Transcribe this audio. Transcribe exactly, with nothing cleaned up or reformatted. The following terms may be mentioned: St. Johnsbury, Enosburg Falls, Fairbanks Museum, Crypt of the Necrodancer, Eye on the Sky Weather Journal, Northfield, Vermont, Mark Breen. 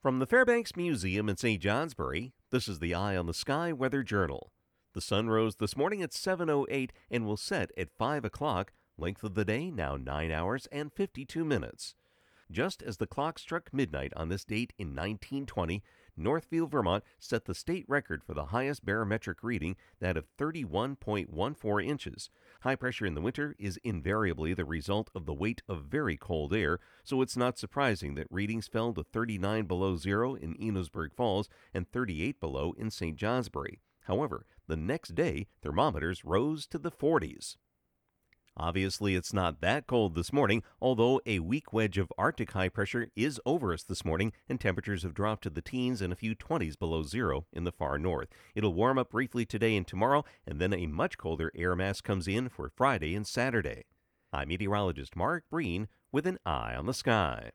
From the Fairbanks Museum in Saint Johnsbury, this is the Eye on the Sky Weather Journal. The sun rose this morning at seven oh eight and will set at five o'clock, length of the day now nine hours and fifty-two minutes. Just as the clock struck midnight on this date in nineteen twenty, Northfield, Vermont set the state record for the highest barometric reading, that of thirty-one point one four inches. High pressure in the winter is invariably the result of the weight of very cold air, so it's not surprising that readings fell to thirty-nine below zero in Enosburg Falls and thirty-eight below in Saint Johnsbury. However, the next day, thermometers rose to the forties. Obviously, it's not that cold this morning, although a weak wedge of Arctic high pressure is over us this morning, and temperatures have dropped to the teens and a few twenties below zero in the far north. It'll warm up briefly today and tomorrow, and then a much colder air mass comes in for Friday and Saturday. I'm meteorologist Mark Breen with an eye on the sky.